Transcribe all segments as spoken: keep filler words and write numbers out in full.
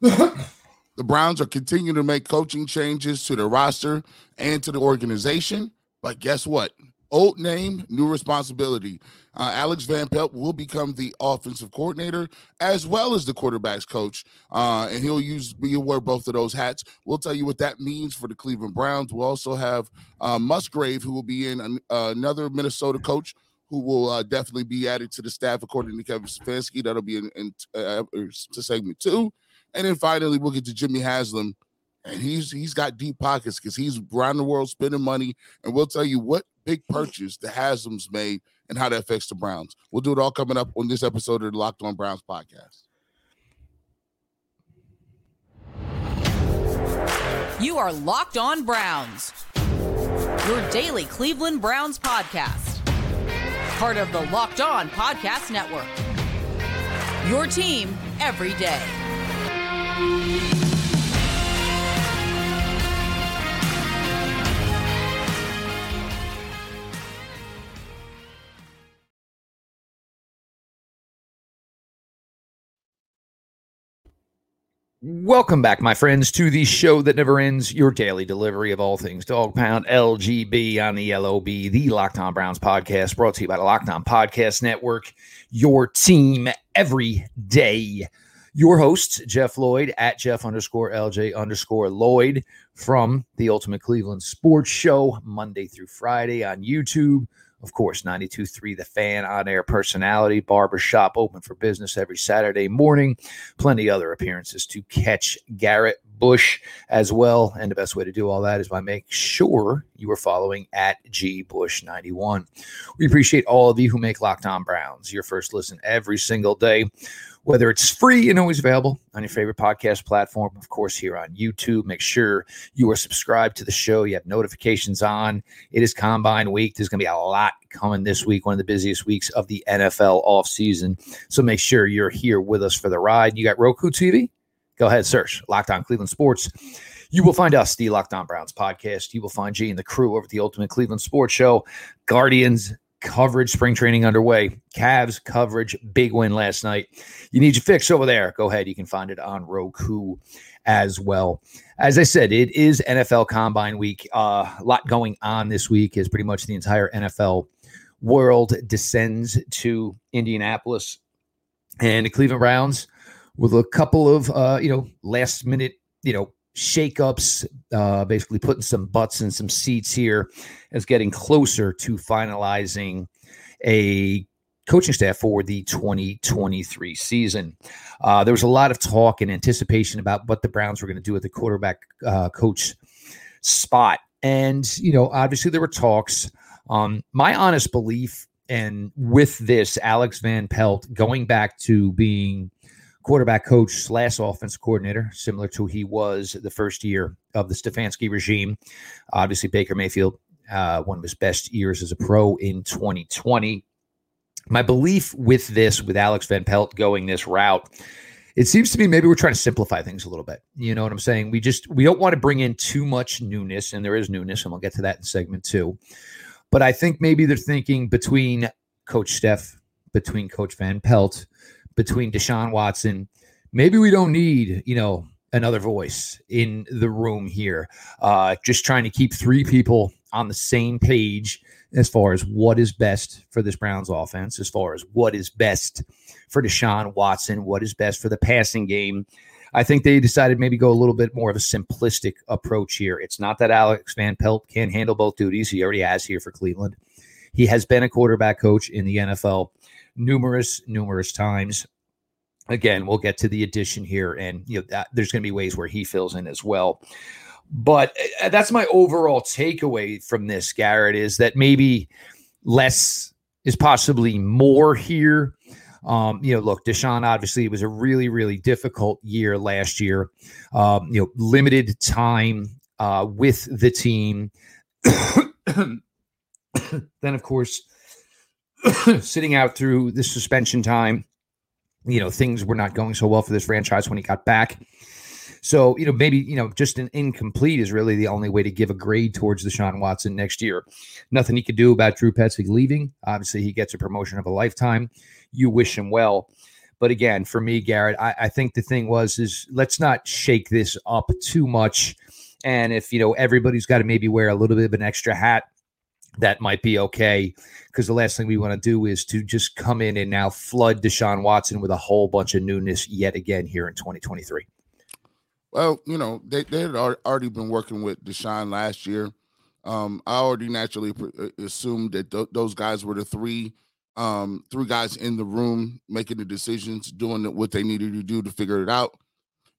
The Browns are continuing to make coaching changes to the roster and to the organization. But guess what? Old name, new responsibility. Uh, Alex Van Pelt will become the offensive coordinator as well as the quarterback's coach, uh, and he'll use he'll wear both of those hats. We'll tell you what that means for the Cleveland Browns. We'll also have uh, Musgrave, who will be in an, uh, another Minnesota coach, who will uh, definitely be added to the staff, according to Kevin Stefanski. That'll be in, in uh, to segment two. And then finally, we'll get to Jimmy Haslam. And he's he's got deep pockets because he's around the world spending money. And we'll tell you what big purchase the Haslams made and how that affects the Browns. We'll do it all coming up on this episode of the Locked On Browns podcast. You are Locked On Browns, your daily Cleveland Browns podcast. Part of the Locked On Podcast Network. Your team every day. Welcome back, my friends, to the show that never ends, your daily delivery of all things Dog Pound, L G B on the L O B, the Locked On Browns podcast, brought to you by the Locked On Podcast Network, your team every day. Your host, Jeff Lloyd, at Jeff underscore LJ underscore Lloyd, from the Ultimate Cleveland Sports Show, Monday through Friday on YouTube. Of course, ninety-two point three The Fan, on-air personality, barbershop, open for business every Saturday morning. Plenty other appearances to catch Garrett Bush as well. And the best way to do all that is by making sure you are following at G Bush ninety-one. We appreciate all of you who make Locked On Browns your first listen every single day, whether it's free and always available on your favorite podcast platform, of course, here on YouTube. Make sure you are subscribed to the show. You have notifications on. It is Combine Week. There's going to be a lot coming this week, one of the busiest weeks of the N F L offseason. So make sure you're here with us for the ride. You got Roku T V? Go ahead, search Locked On Cleveland Sports. You will find us, the Locked On Browns podcast. You will find G and the crew over at the Ultimate Cleveland Sports Show. Guardians coverage, spring training underway. Cavs coverage, big win last night. You need your fix over there. Go ahead. You can find it on Roku as well. As I said, it is N F L Combine Week. Uh, a lot going on this week as pretty much the entire N F L world descends to Indianapolis. And the Cleveland Browns, with a couple of, uh, you know, last-minute, you know, shakeups, uh, basically putting some butts in some seats here, as getting closer to finalizing a coaching staff for the twenty twenty-three season. Uh, there was a lot of talk and anticipation about what the Browns were going to do at the quarterback uh, coach spot. And, you know, obviously there were talks. Um, my honest belief, and with this, Alex Van Pelt going back to being quarterback coach slash offense coordinator, similar to he was the first year of the Stefanski regime. Obviously, Baker Mayfield, uh, one of his best years as a pro in twenty twenty. My belief with this, with Alex Van Pelt going this route, it seems to me maybe we're trying to simplify things a little bit. You know what I'm saying? We just we don't want to bring in too much newness, and there is newness, and we'll get to that in segment two. But I think maybe they're thinking between Coach Steph, between Coach Van Pelt, between Deshaun Watson, maybe we don't need, you know, another voice in the room here. Uh, just trying to keep three people on the same page as far as what is best for this Browns offense, as far as what is best for Deshaun Watson, what is best for the passing game. I think they decided maybe go a little bit more of a simplistic approach here. It's not that Alex Van Pelt can't handle both duties. He already has here for Cleveland. He has been a quarterback coach in the N F L numerous, numerous times. Again, we'll get to the addition here, and you know that, there's going to be ways where he fills in as well. But uh, that's my overall takeaway from this, Garrett, is that maybe less is possibly more here. Um, you know, look, Deshaun, obviously, it was a really, really difficult year last year. Um, you know, limited time uh, with the team. Then, of course, sitting out through the suspension time, you know, things were not going so well for this franchise when he got back. So, you know, maybe, you know, just an incomplete is really the only way to give a grade towards Deshaun Watson next year. Nothing he could do about Drew Petsig leaving. Obviously, he gets a promotion of a lifetime. You wish him well. But again, for me, Garrett, I, I think the thing was is let's not shake this up too much. And if, you know, everybody's got to maybe wear a little bit of an extra hat, that might be okay, because the last thing we want to do is to just come in and now flood Deshaun Watson with a whole bunch of newness yet again here in twenty twenty-three. Well, you know, they, they had already been working with Deshaun last year. Um, I already naturally pre- assumed that th- those guys were the three um, three guys in the room making the decisions, doing what they needed to do to figure it out.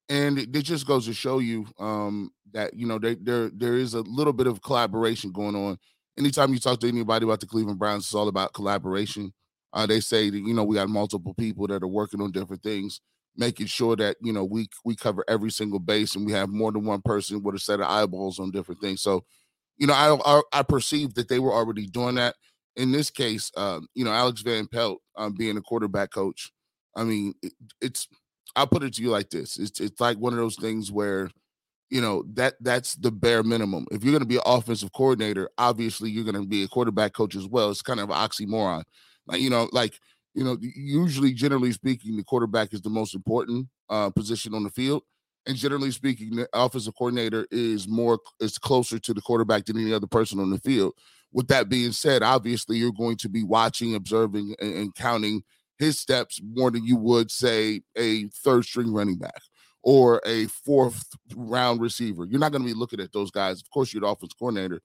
And it, it just goes to show you um, that, you know, they, there there is a little bit of collaboration going on. Anytime you talk to anybody about the Cleveland Browns, it's all about collaboration. Uh, they say that, you know, we got multiple people that are working on different things, making sure that, you know, we we cover every single base, and we have more than one person with a set of eyeballs on different things. So, you know, I I, I perceived that they were already doing that. In this case, um, you know, Alex Van Pelt um, being a quarterback coach, I mean, it, it's I'll put it to you like this. It's it's like one of those things where, you know, that that's the bare minimum. If you're going to be an offensive coordinator, obviously you're going to be a quarterback coach as well. It's kind of an oxymoron. Like, you know, like, you know, usually, generally speaking, the quarterback is the most important uh, position on the field. And generally speaking, the offensive coordinator is more is closer to the quarterback than any other person on the field. With that being said, obviously, you're going to be watching, observing, and, and counting his steps more than you would, say, a third-string running back or a fourth-round receiver. You're not going to be looking at those guys. Of course, you're the offense coordinator,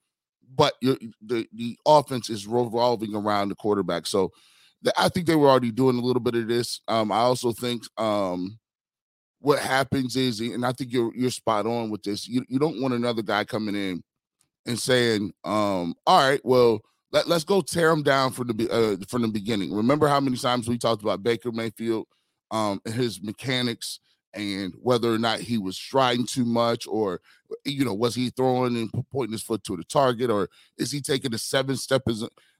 but you're, the, the offense is revolving around the quarterback. So the, I think they were already doing a little bit of this. Um, I also think um, what happens is, and I think you're you're spot on with this, you, you don't want another guy coming in and saying, um, all right, well, let, let's go tear him down from the, uh, from the beginning. Remember how many times we talked about Baker Mayfield um, and his mechanics, and whether or not he was striding too much, or, you know, was he throwing and pointing his foot to the target, or is he taking a seven step?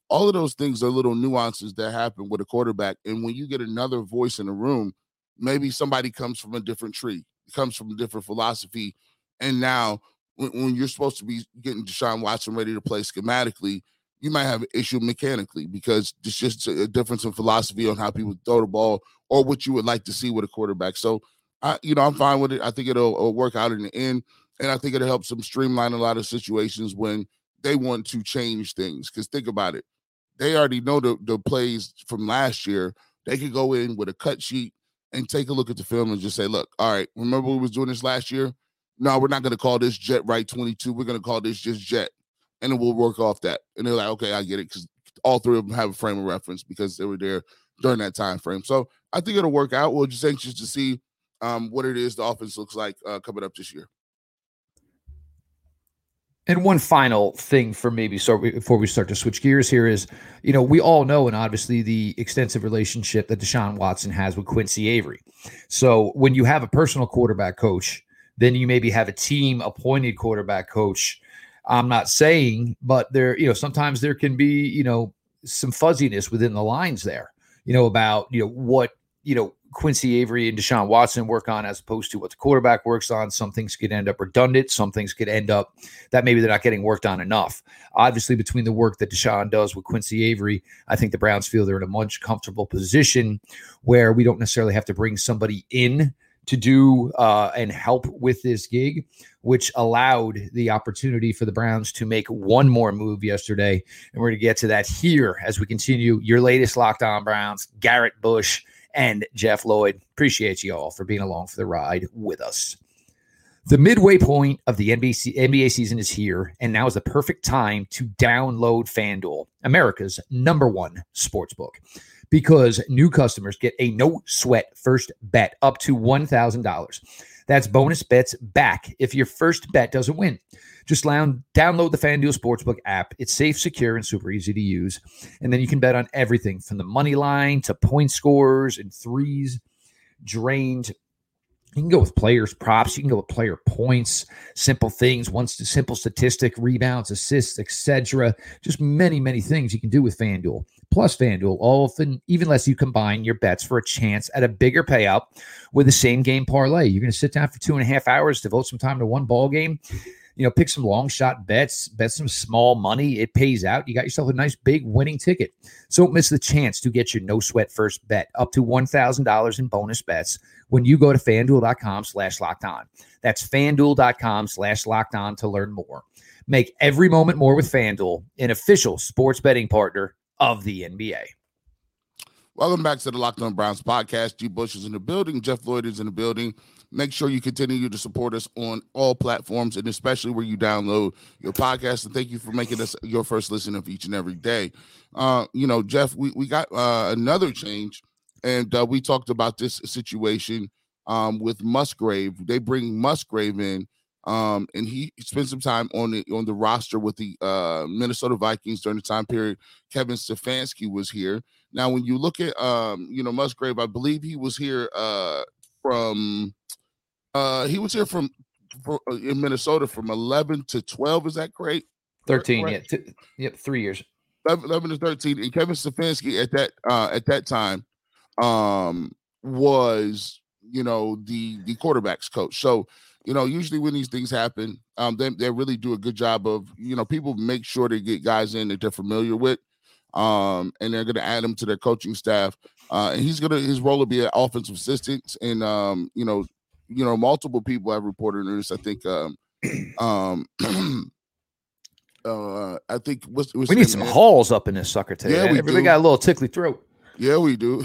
All of those things are little nuances that happen with a quarterback. And when you get another voice in the room, maybe somebody comes from a different tree, comes from a different philosophy. And now when, when you're supposed to be getting Deshaun Watson ready to play schematically, you might have an issue mechanically, because it's just a difference in philosophy on how people throw the ball or what you would like to see with a quarterback. So, I, you know, I'm fine with it. I think it'll, it'll work out in the end, and I think it'll help them streamline a lot of situations when they want to change things. Because think about it. They already know the, the plays from last year. They could go in with a cut sheet and take a look at the film and just say, look, all right, remember we was doing this last year? No, we're not going to call this jet right twenty-two. We're going to call this just jet, and then we'll work off that. And they're like, okay, I get it, because all three of them have a frame of reference because they were there during that time frame. So I think it'll work out. We're just anxious to see Um, what it is the offense looks like uh, coming up this year. And one final thing for maybe so before we start to switch gears here is, you know, we all know, and obviously the extensive relationship that Deshaun Watson has with Quincy Avery. So when you have a personal quarterback coach, then you maybe have a team appointed quarterback coach. I'm not saying, but there, you know, sometimes there can be, you know, some fuzziness within the lines there, you know, about, you know, what, you know, Quincy Avery and Deshaun Watson work on as opposed to what the quarterback works on. Some things could end up redundant. Some things could end up that maybe they're not getting worked on enough. Obviously, between the work that Deshaun does with Quincy Avery, I think the Browns feel they're in a much comfortable position where we don't necessarily have to bring somebody in to do uh, and help with this gig, which allowed the opportunity for the Browns to make one more move yesterday. And we're going to get to that here as we continue your latest Locked On Browns, Garrett Bush and Jeff Lloyd. Appreciate you all for being along for the ride with us. The midway point of the N B A season is here, and now is the perfect time to download FanDuel, America's number one sportsbook, because new customers get a no-sweat first bet up to one thousand dollars. That's bonus bets back if your first bet doesn't win. Just download the FanDuel Sportsbook app. It's safe, secure, and super easy to use. And then you can bet on everything from the money line to point scores and threes drained. You can go with players' props. You can go with player points, simple things, one simple statistic, rebounds, assists, et cetera. Just many, many things you can do with FanDuel. Plus, FanDuel often, even less you combine your bets for a chance at a bigger payout with the same game parlay. You're going to sit down for two and a half hours, devote some time to one ball game. you know, pick some long shot bets, bet some small money. It pays out. You got yourself a nice big winning ticket. So don't miss the chance to get your no sweat first bet up to one thousand dollars in bonus bets when you go to FanDuel.com slash locked on. That's FanDuel.com slash locked on to learn more. Make every moment more with FanDuel, an official sports betting partner of the N B A. Welcome back to the Locked On Browns podcast. G. Bush is in the building. Jeff Lloyd is in the building. Make sure you continue to support us on all platforms, and especially where you download your podcast. And thank you for making us your first listener of each and every day. Uh, you know, Jeff, we, we got uh, another change, and uh, we talked about this situation um, with Musgrave. They bring Musgrave in, um, and he spent some time on the, on the roster with the uh, Minnesota Vikings during the time period Kevin Stefanski was here. Now, when you look at, um, you know, Musgrave, I believe he was here uh, from, uh, he was here from, from uh, in Minnesota from eleven to twelve. Is that correct? thirteen, correct? yeah. T- yep, three years. eleven to thirteen. And Kevin Stefanski at that uh, at that time um, was, you know, the, the quarterback's coach. So, you know, usually when these things happen, um, they, they really do a good job of, you know, people make sure they get guys in that they're familiar with. Um, and they're going to add him to their coaching staff. Uh, and he's going to, his role will be an offensive assistant. And, um, you know, you know, multiple people have reported this. I think, um, um, uh, I think what's, what's we need some man? halls up in this sucker today. Yeah, man. we Everybody do. got a little tickly throat. Yeah, we do.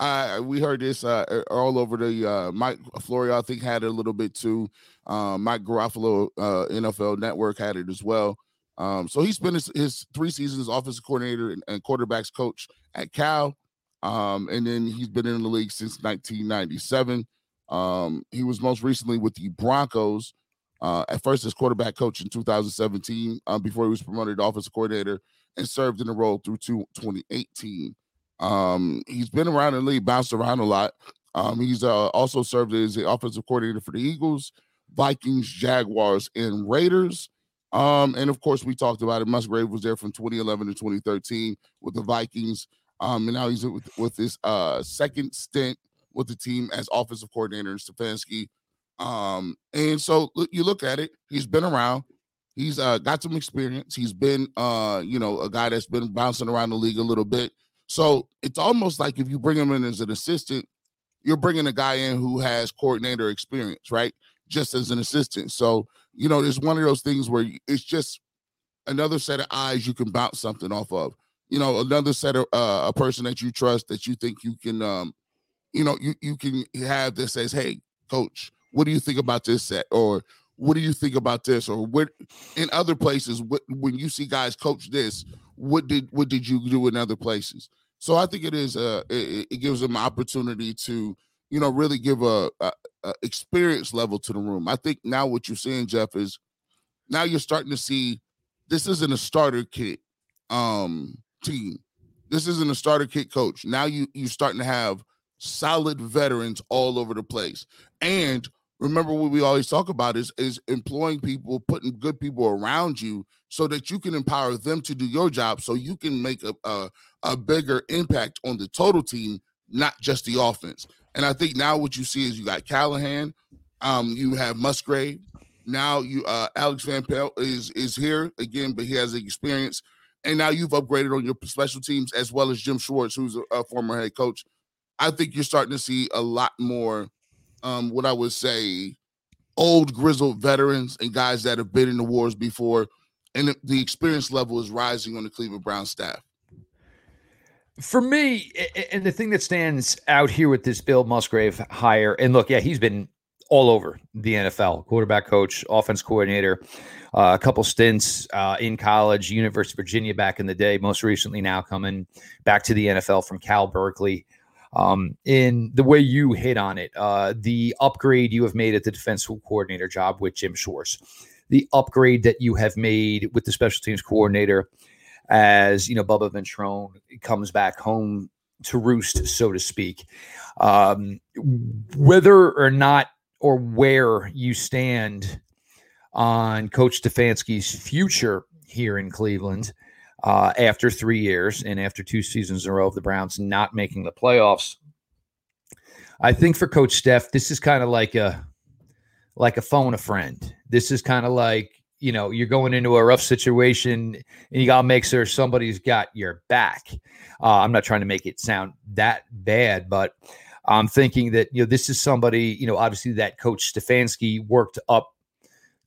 I, we heard this uh, all over the uh, Mike Florio, I think, had it a little bit too. Uh, Mike Garofalo, uh, N F L Network had it as well. Um, so he spent his, his three seasons offensive coordinator and, and quarterbacks coach at Cal. Um, and then he's been in the league since nineteen ninety-seven. Um, he was most recently with the Broncos, uh, at first as quarterback coach in two thousand seventeen, uh, before he was promoted to offensive coordinator and served in the role through to twenty eighteen. Um, he's been around the league, bounced around a lot. Um, he's uh, also served as the offensive coordinator for the Eagles, Vikings, Jaguars, and Raiders. Um, and of course, we talked about it. Musgrave was there from twenty eleven to twenty thirteen with the Vikings. Um, and now he's with, with his uh, second stint with the team as offensive coordinator in Stefanski. Um, and so look, you look at it, he's been around, he's uh, got some experience. He's been, uh, you know, a guy that's been bouncing around the league a little bit. So it's almost like if you bring him in as an assistant, you're bringing a guy in who has coordinator experience, right? Just as an assistant. So, you know, it's one of those things where it's just another set of eyes you can bounce something off of. You know, another set of uh, a person that you trust that you think you can, um, you know, you, you can have that says, hey, coach, what do you think about this set? Or what do you think about this? Or what in other places, what, when you see guys coach this, what did what did you do in other places? So I think it is uh, it, it gives them an opportunity to, you know, really give a, a, a experience level to the room. I think now what you're seeing, Jeff, is now you're starting to see this isn't a starter kit um, team. This isn't a starter kit coach. Now you, you're starting to have solid veterans all over the place. And remember what we always talk about is, is employing people, putting good people around you so that you can empower them to do your job so you can make a, a, a bigger impact on the total team, not just the offense. And I think now what you see is you got Callahan, um, you have Musgrave. Now you uh, Alex Van Pelt is is here again, but he has experience. And now you've upgraded on your special teams as well as Jim Schwartz, who's a, a former head coach. I think you're starting to see a lot more, um, what I would say, old grizzled veterans and guys that have been in the wars before. And the, the experience level is rising on the Cleveland Browns staff. For me, and the thing that stands out here with this Bill Musgrave hire, and look, yeah, he's been all over the N F L, quarterback coach, offense coordinator, uh, a couple stints uh, in college, University of Virginia back in the day, most recently now coming back to the N F L from Cal Berkeley. Um, in the way you hit on it, uh, the upgrade you have made at the defensive coordinator job with Jim Schwartz, the upgrade that you have made with the special teams coordinator, as, you know, Bubba Ventrone comes back home to roost, so to speak. Um, whether or not or where you stand on Coach Stefanski's future here in Cleveland uh, after three years and after two seasons in a row of the Browns not making the playoffs, I think for Coach Steph, this is kind of like a like a phone a friend. this is kind of like, you know, you're going into a rough situation and you got to make sure somebody's got your back. Uh, I'm not trying to make it sound that bad, but I'm thinking that, you know, this is somebody, you know, obviously that Coach Stefanski worked up,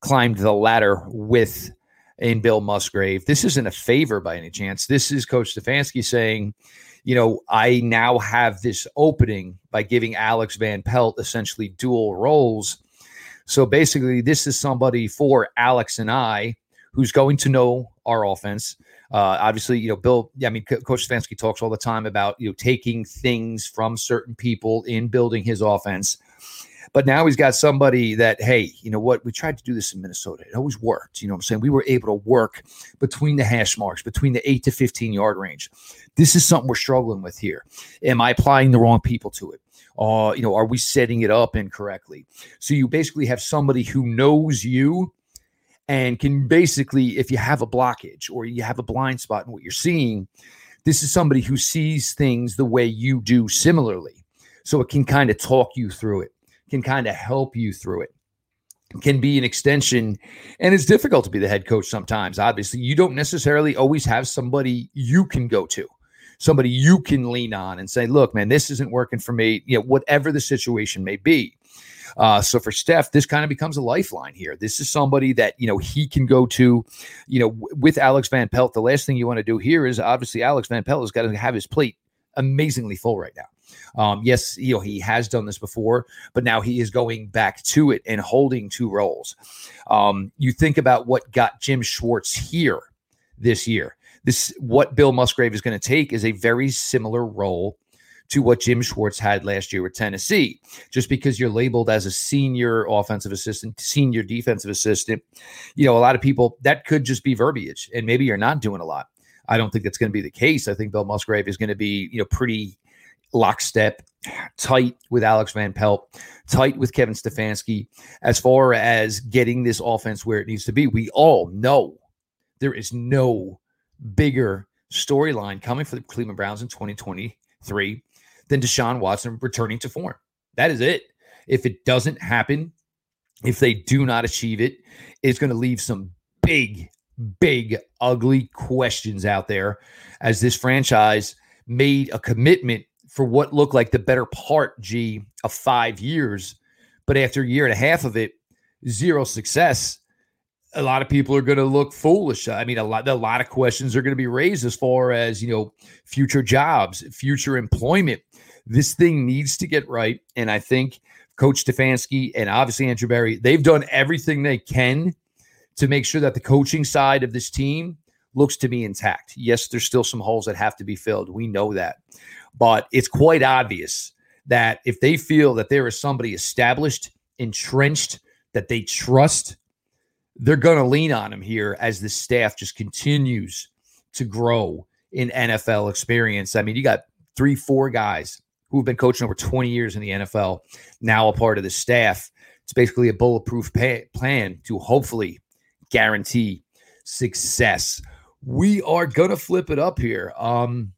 climbed the ladder with in Bill Musgrave. This isn't a favor by any chance. This is Coach Stefanski saying, you know, I now have this opening by giving Alex Van Pelt essentially dual roles. So basically, this is somebody for Alex and I who's going to know our offense. Uh, obviously, you know, Bill, I mean, Co- Coach Stefanski talks all the time about, you know, taking things from certain people in building his offense. But now he's got somebody that, hey, you know what? We tried to do this in Minnesota. It always worked. You know what I'm saying? We were able to work between the hash marks, between the eight to fifteen yard range. This is something we're struggling with here. Am I applying the wrong people to it? Uh, you know, are we setting it up incorrectly? So you basically have somebody who knows you and can basically, if you have a blockage or you have a blind spot in what you're seeing, this is somebody who sees things the way you do similarly. So it can kind of talk you through it, can kind of help you through it, can be an extension. And it's difficult to be the head coach sometimes. Obviously, you don't necessarily always have somebody you can go to, somebody you can lean on and say, look, man, this isn't working for me, you know, whatever the situation may be. Uh, so for Steph, this kind of becomes a lifeline here. This is somebody that, you know, he can go to, you know, w- with Alex Van Pelt. The last thing you want to do here is obviously Alex Van Pelt has got to have his plate amazingly full right now. Um, yes, you know, he has done this before, but now he is going back to it and holding two roles. Um, you think about what got Jim Schwartz here this year. This, what Bill Musgrave is going to take is a very similar role to what Jim Schwartz had last year with Tennessee. Just because you're labeled as a senior offensive assistant, senior defensive assistant, you know, a lot of people, that could just be verbiage, and maybe you're not doing a lot. I don't think that's going to be the case. I think Bill Musgrave is going to be, you know, pretty lockstep, tight with Alex Van Pelt, tight with Kevin Stefanski, as far as getting this offense where it needs to be. We all know there is no bigger storyline coming for the Cleveland Browns in twenty twenty-three than Deshaun Watson returning to form. That is it. If it doesn't happen, if they do not achieve it, it's going to leave some big, big, ugly questions out there, as this franchise made a commitment for what looked like the better part, G, of five years. But after a year and a half of it, zero success, a lot of people are going to look foolish. I mean, a lot, a lot of questions are going to be raised as far as, you know, future jobs, future employment. This thing needs to get right. And I think Coach Stefanski and obviously Andrew Berry, they've done everything they can to make sure that the coaching side of this team looks to be intact. Yes, there's still some holes that have to be filled. We know that. But it's quite obvious that if they feel that there is somebody established, entrenched, that they trust, they're going to lean on him here as the staff just continues to grow in N F L experience. I mean, you got three, four guys who have been coaching over twenty years in the N F L, now a part of the staff. It's basically a bulletproof pa- plan to hopefully guarantee success. We are going to flip it up here. Um,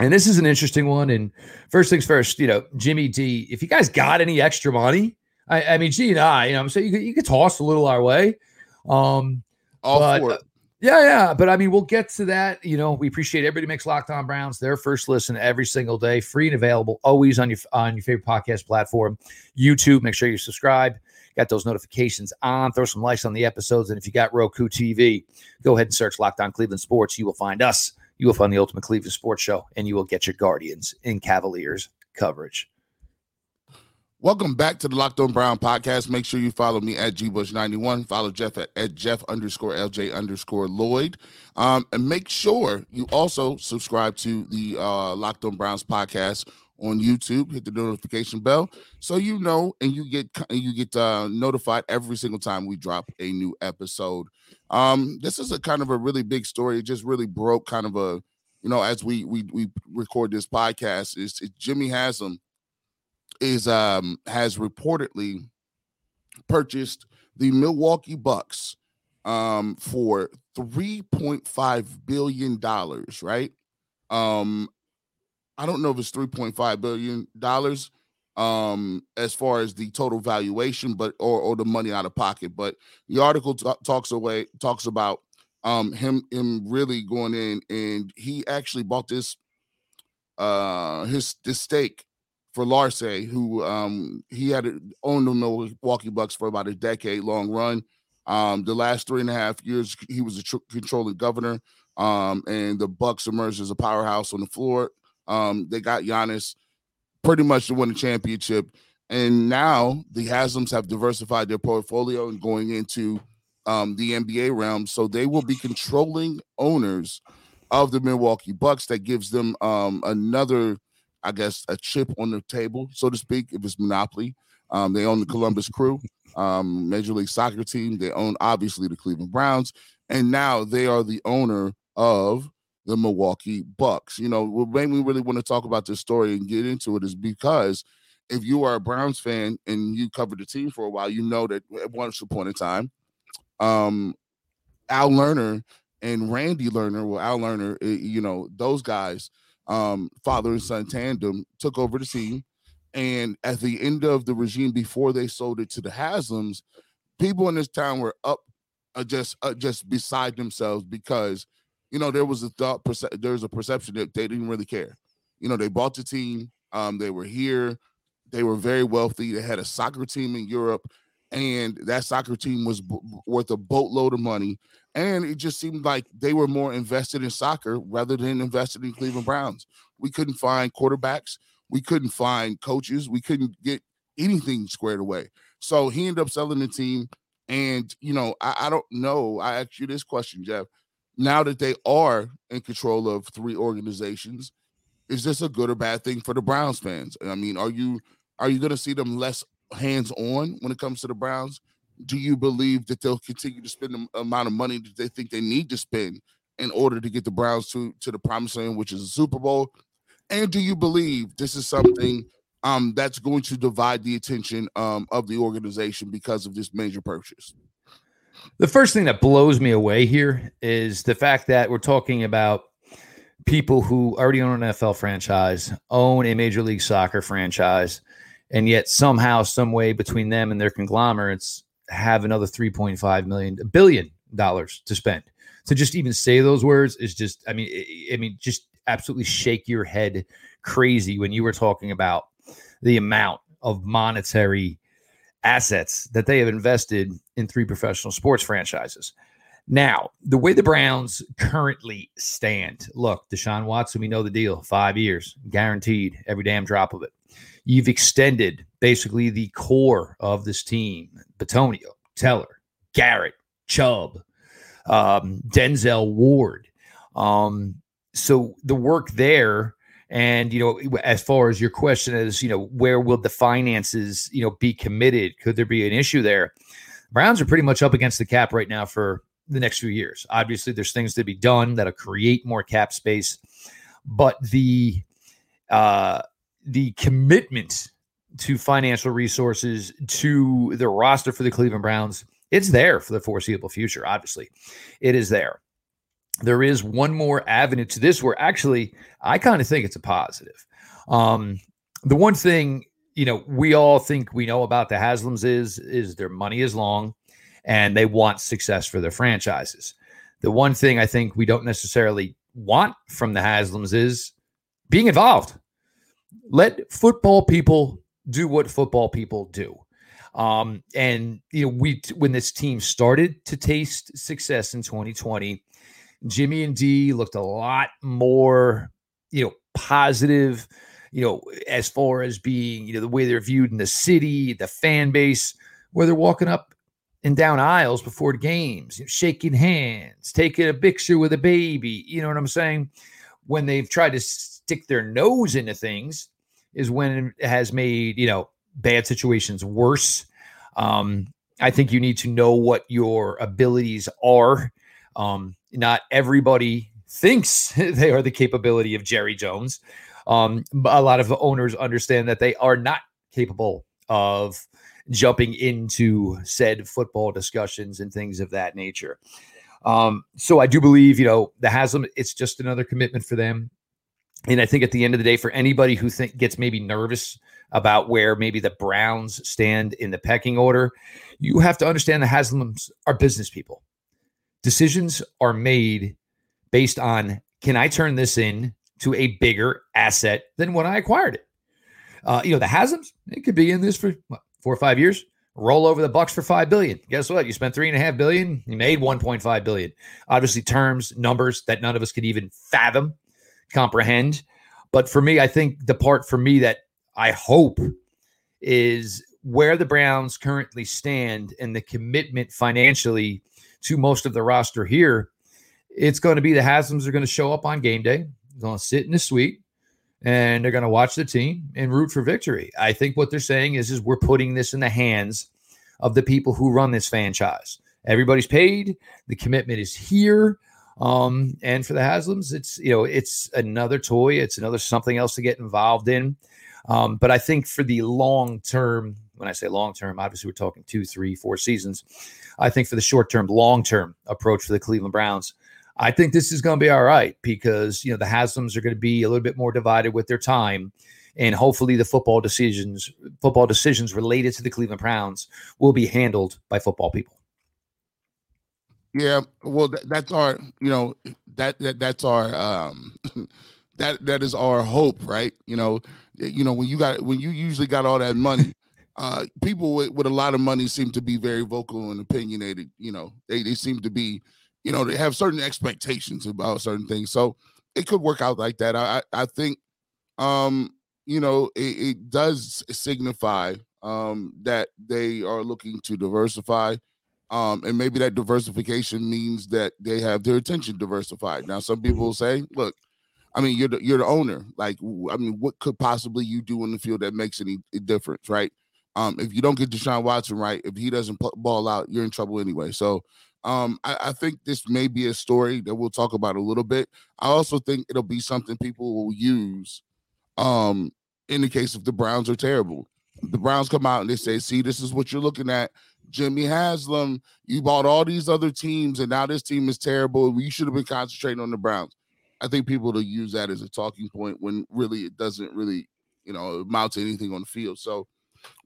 and this is an interesting one. And first things first, you know, Jimmy D, if you guys got any extra money, I, I mean, G and I, you know what I'm saying? You could, you could toss a little our way. Um, All but, for it. Uh, yeah, yeah. But I mean, we'll get to that. You know, we appreciate everybody makes Locked On Browns their first listen every single day, free and available, always on your, on your favorite podcast platform, YouTube. Make sure you subscribe. Got those notifications on. Throw some likes on the episodes. And if you got Roku T V, go ahead and search Locked On Cleveland Sports. You will find us. You will find the Ultimate Cleveland Sports Show, and you will get your Guardians and Cavaliers coverage. Welcome back to the Locked On Brown podcast. Make sure you follow me at G Bush ninety-one. Follow Jeff at, at Jeff underscore LJ underscore Lloyd. Um, and make sure you also subscribe to the uh, Locked On Browns podcast on YouTube. Hit the notification bell so you know, and you get you get uh, notified every single time we drop a new episode. Um, this is a kind of a really big story. It just really broke kind of a, you know, as we we we record this podcast, is Jimmy Haslam is um has reportedly purchased the Milwaukee Bucks um for three point five billion dollars, right? Um I don't know if it's three point five billion dollars. um, as far as the total valuation, but or, or the money out of pocket. But the article t- talks away talks about um, him him really going in, and he actually bought this uh, his this stake for Larsae, who um, he had owned the Milwaukee Bucks for about a decade long run. Um, the last three and a half years, he was a tr- controlling governor, um, and the Bucks emerged as a powerhouse on the floor. Um, they got Giannis pretty much to win the championship. And now the Haslams have diversified their portfolio and going into um, the N B A realm. So they will be controlling owners of the Milwaukee Bucks. That gives them um, another, I guess, a chip on the table, so to speak, if it's Monopoly. Um, they own the Columbus Crew, um, Major League Soccer team. They own, obviously, the Cleveland Browns. And now they are the owner of the Milwaukee Bucks. You know, what made me really want to talk about this story and get into it is because if you are a Browns fan and you covered the team for a while, you know that at once upon a time, um, Al Lerner and Randy Lerner, well, Al Lerner, you know, those guys, um, father and son tandem, took over the team. And at the end of the regime, before they sold it to the Haslams, people in this town were up, uh, just uh, just beside themselves because, you know, there was a thought, there was a perception that they didn't really care. You know, they bought the team. Um, they were here. They were very wealthy. They had a soccer team in Europe, and that soccer team was b- worth a boatload of money. And it just seemed like they were more invested in soccer rather than invested in Cleveland Browns. We couldn't find quarterbacks. We couldn't find coaches. We couldn't get anything squared away. So he ended up selling the team. And, you know, I, I don't know. I asked you this question, Jeff. Now that they are in control of three organizations, is this a good or bad thing for the Browns fans? I mean, are you are you going to see them less hands-on when it comes to the Browns? Do you believe that they'll continue to spend the amount of money that they think they need to spend in order to get the Browns to, to the promised land, which is a Super Bowl? And do you believe this is something um, that's going to divide the attention um, of the organization because of this major purchase? The first thing that blows me away here is the fact that we're talking about people who already own an N F L franchise, own a Major League Soccer franchise, and yet somehow, some way between them and their conglomerates have another three point five million billion dollars to spend. To just even say those words is just, I mean, I mean, just absolutely shake your head crazy when you were talking about the amount of monetary assets that they have invested in three professional sports franchises. Now, the way the Browns currently stand, look, Deshaun Watson, we know the deal, five years, guaranteed, every damn drop of it. You've extended basically the core of this team, Betonio, Teller, Garrett, Chubb, um, Denzel Ward. Um, so the work there. And, you know, as far as your question is, you know, where will the finances, you know, be committed? Could there be an issue there? Browns are pretty much up against the cap right now for the next few years. Obviously, there's things to be done that'll create more cap space. But the uh, the commitment to financial resources, to the roster for the Cleveland Browns, it's there for the foreseeable future, obviously. It is there. There is one more avenue to this where actually I kind of think it's a positive. Um, the one thing, you know, we all think we know about the Haslams is, is their money is long and they want success for their franchises. The one thing I think we don't necessarily want from the Haslams is being involved. Let football people do what football people do. Um, and, you know, we, when this team started to taste success in twenty twenty, Jimmy and D looked a lot more, you know, positive, you know, as far as being, you know, the way they're viewed in the city, the fan base, where they're walking up and down aisles before games, you know, shaking hands, taking a picture with a baby. You know what I'm saying? When they've tried to stick their nose into things is when it has made, you know, bad situations worse. Um, I think you need to know what your abilities are. Um, not everybody thinks they are the capability of Jerry Jones. Um, a lot of owners understand that they are not capable of jumping into said football discussions and things of that nature. Um, so I do believe, you know, the Haslam, it's just another commitment for them And I think at the end of the day, for anybody who think, gets maybe nervous about where maybe the Browns stand in the pecking order, you have to understand the Haslams are business people. Decisions are made based on, can I turn this in to a bigger asset than when I acquired it? Uh, you know, the Haslams, it could be in this for what, four or five years. Roll over the Bucks for five billion dollars. Guess what? You spent three point five billion dollars. You made one point five billion dollars. Obviously, terms, numbers that none of us could even fathom, comprehend. But for me, I think the part for me that I hope is where the Browns currently stand and the commitment financially to most of the roster here. It's going to be the Haslams are going to show up on game day. They're going to sit in the suite and they're going to watch the team and root for victory. I think what they're saying is, is we're putting this in the hands of the people who run this franchise. Everybody's paid. The commitment is here. Um, and for the Haslams, it's, you know, it's another toy. It's another something else to get involved in. Um, but I think for the long term, when I say long term, obviously we're talking two, three, four seasons. I think for the short term, long term approach for the Cleveland Browns, I think this is going to be all right because, you know, the Haslams are going to be a little bit more divided with their time. And hopefully the football decisions, football decisions related to the Cleveland Browns will be handled by football people. Yeah, well, that, that's our, you know, that, that that's our, um, that that is our hope, right? You know, you know, when you got, when you usually got all that money, uh, people with, with a lot of money seem to be very vocal and opinionated. You know, they they seem to be, you know, they have certain expectations about certain things, so it could work out like that. I I think, um, you know, it, it does signify um that they are looking to diversify. Um, and maybe that diversification means that they have their attention diversified. Now, some people will say, look, I mean, you're the, you're the owner. Like, I mean, what could possibly you do in the field that makes any difference, right? Um, if you don't get Deshaun Watson right, if he doesn't ball out, you're in trouble anyway. So um, I, I think this may be a story that we'll talk about a little bit. I also think it'll be something people will use um, in the case of the Browns are terrible. The Browns come out and they say, see, this is what you're looking at. Jimmy Haslam, you bought all these other teams, and now this team is terrible. We should have been concentrating on the Browns. I think people will use that as a talking point when really it doesn't really, you know, amount to anything on the field. So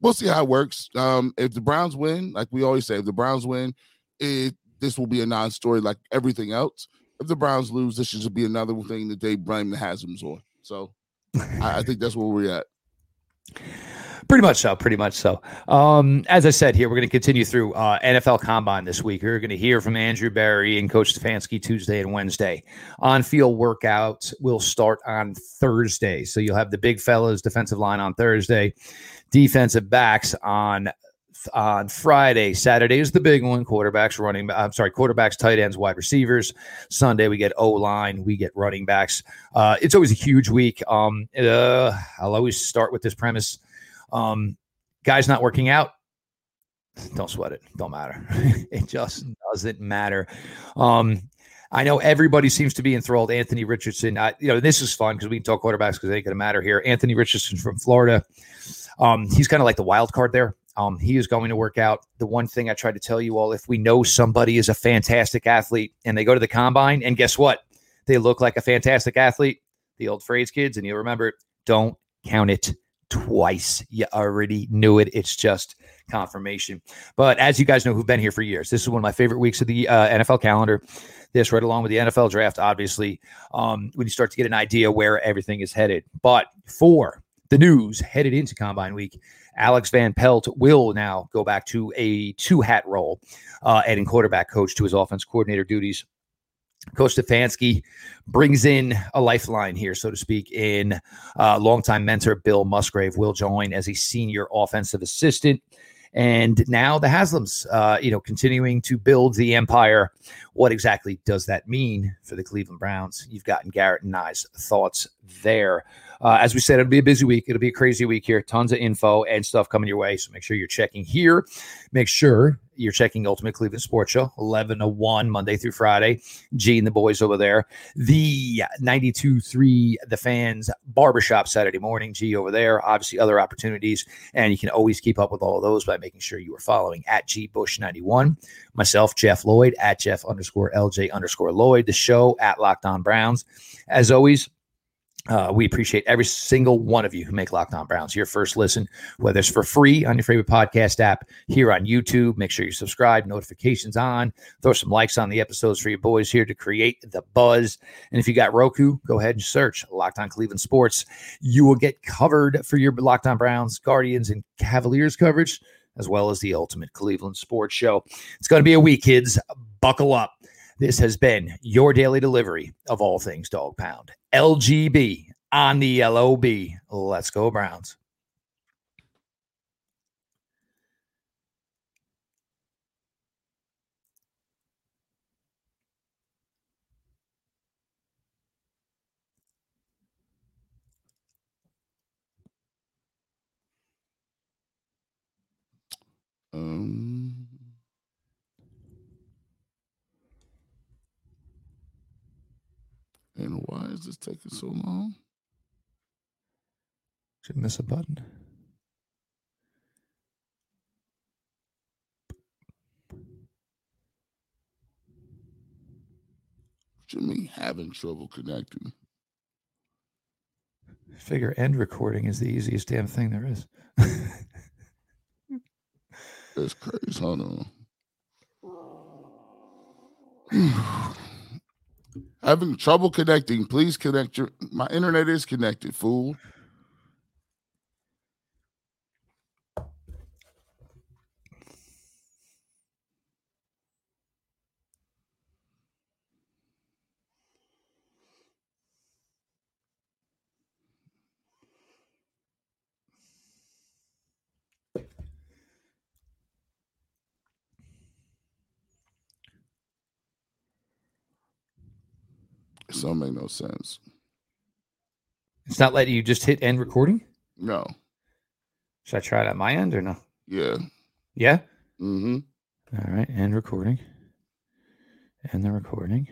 we'll see how it works. Um, if the Browns win, like we always say, if the Browns win, it, this will be a non-story like everything else. If the Browns lose, this should be another thing that they blame the Haslams on. So I, I think that's where we're at. Pretty much so, pretty much so. Um, as I said here, we're going to continue through uh, N F L Combine this week. We're going to hear from Andrew Berry and Coach Stefanski Tuesday and Wednesday. On-field workouts will start on Thursday. So you'll have the big fellas defensive line on Thursday, defensive backs on on Friday. Saturday is the big one, quarterbacks, running – I'm sorry, quarterbacks, tight ends, wide receivers. Sunday we get O-line, we get running backs. Uh, it's always a huge week. Um, uh, I'll always start with this premise. Um, guys not working out, don't sweat it. Don't matter. It just doesn't matter. Um, I know everybody seems to be enthralled. Anthony Richardson, I, you know, this is fun because we can talk quarterbacks because it ain't going to matter here. Anthony Richardson from Florida. Um, he's kind of like the wild card there. Um, he is going to work out. The one thing I try to tell you all, if we know somebody is a fantastic athlete and they go to the combine and guess what? They look like a fantastic athlete. The old phrase, kids, and you'll remember it, don't count it twice. You already knew it. It's just confirmation. But as you guys know, who've been here for years, this is one of my favorite weeks of the uh, N F L calendar. This right along with the N F L draft, obviously, um, when you start to get an idea where everything is headed. But for the news headed into Combine Week, Alex Van Pelt will now go back to a two-hat role, uh, adding quarterback coach to his offense coordinator duties. Coach Stefanski brings in a lifeline here, so to speak, in uh, longtime mentor Bill Musgrave will join as a senior offensive assistant. And now the Haslams, uh, you know, continuing to build the empire. What exactly does that mean for the Cleveland Browns? You've gotten Garrett and I's thoughts there. Uh, as we said, it'll be a busy week. It'll be a crazy week here. Tons of info and stuff coming your way. So make sure you're checking here. Make sure you're checking Ultimate Cleveland Sports Show, eleven to one, Monday through Friday. G and the boys over there. The ninety-two three, The Fans Barbershop Saturday morning. G over there. Obviously, other opportunities. And you can always keep up with all of those by making sure you are following at G Bush ninety-one. Myself, Jeff Lloyd, at Jeff underscore L J underscore Lloyd. The show at Locked On Browns. As always, Uh, we appreciate every single one of you who make Locked On Browns your first listen, whether it's for free on your favorite podcast app, here on YouTube. Make sure you subscribe, notifications on, throw some likes on the episodes for your boys here to create the buzz. And if you got Roku, go ahead and search Locked On Cleveland Sports. You will get covered for your Locked On Browns, Guardians, and Cavaliers coverage, as well as the Ultimate Cleveland Sports Show. It's going to be a week, kids. Buckle up. This has been your daily delivery of all things Dog Pound. L G B on the L O B. Let's go, Browns. Um... And why is this taking so long? Should miss a button. What you mean having trouble connecting? I figure end recording is the easiest damn thing there is. That's crazy. Hold on. Having trouble connecting. Please connect your... My internet is connected, fool. So it make no sense. It's not letting you just hit end recording? No. Should I try it at my end or no? Yeah. Yeah? Mm-hmm. All right. End recording. End the recording.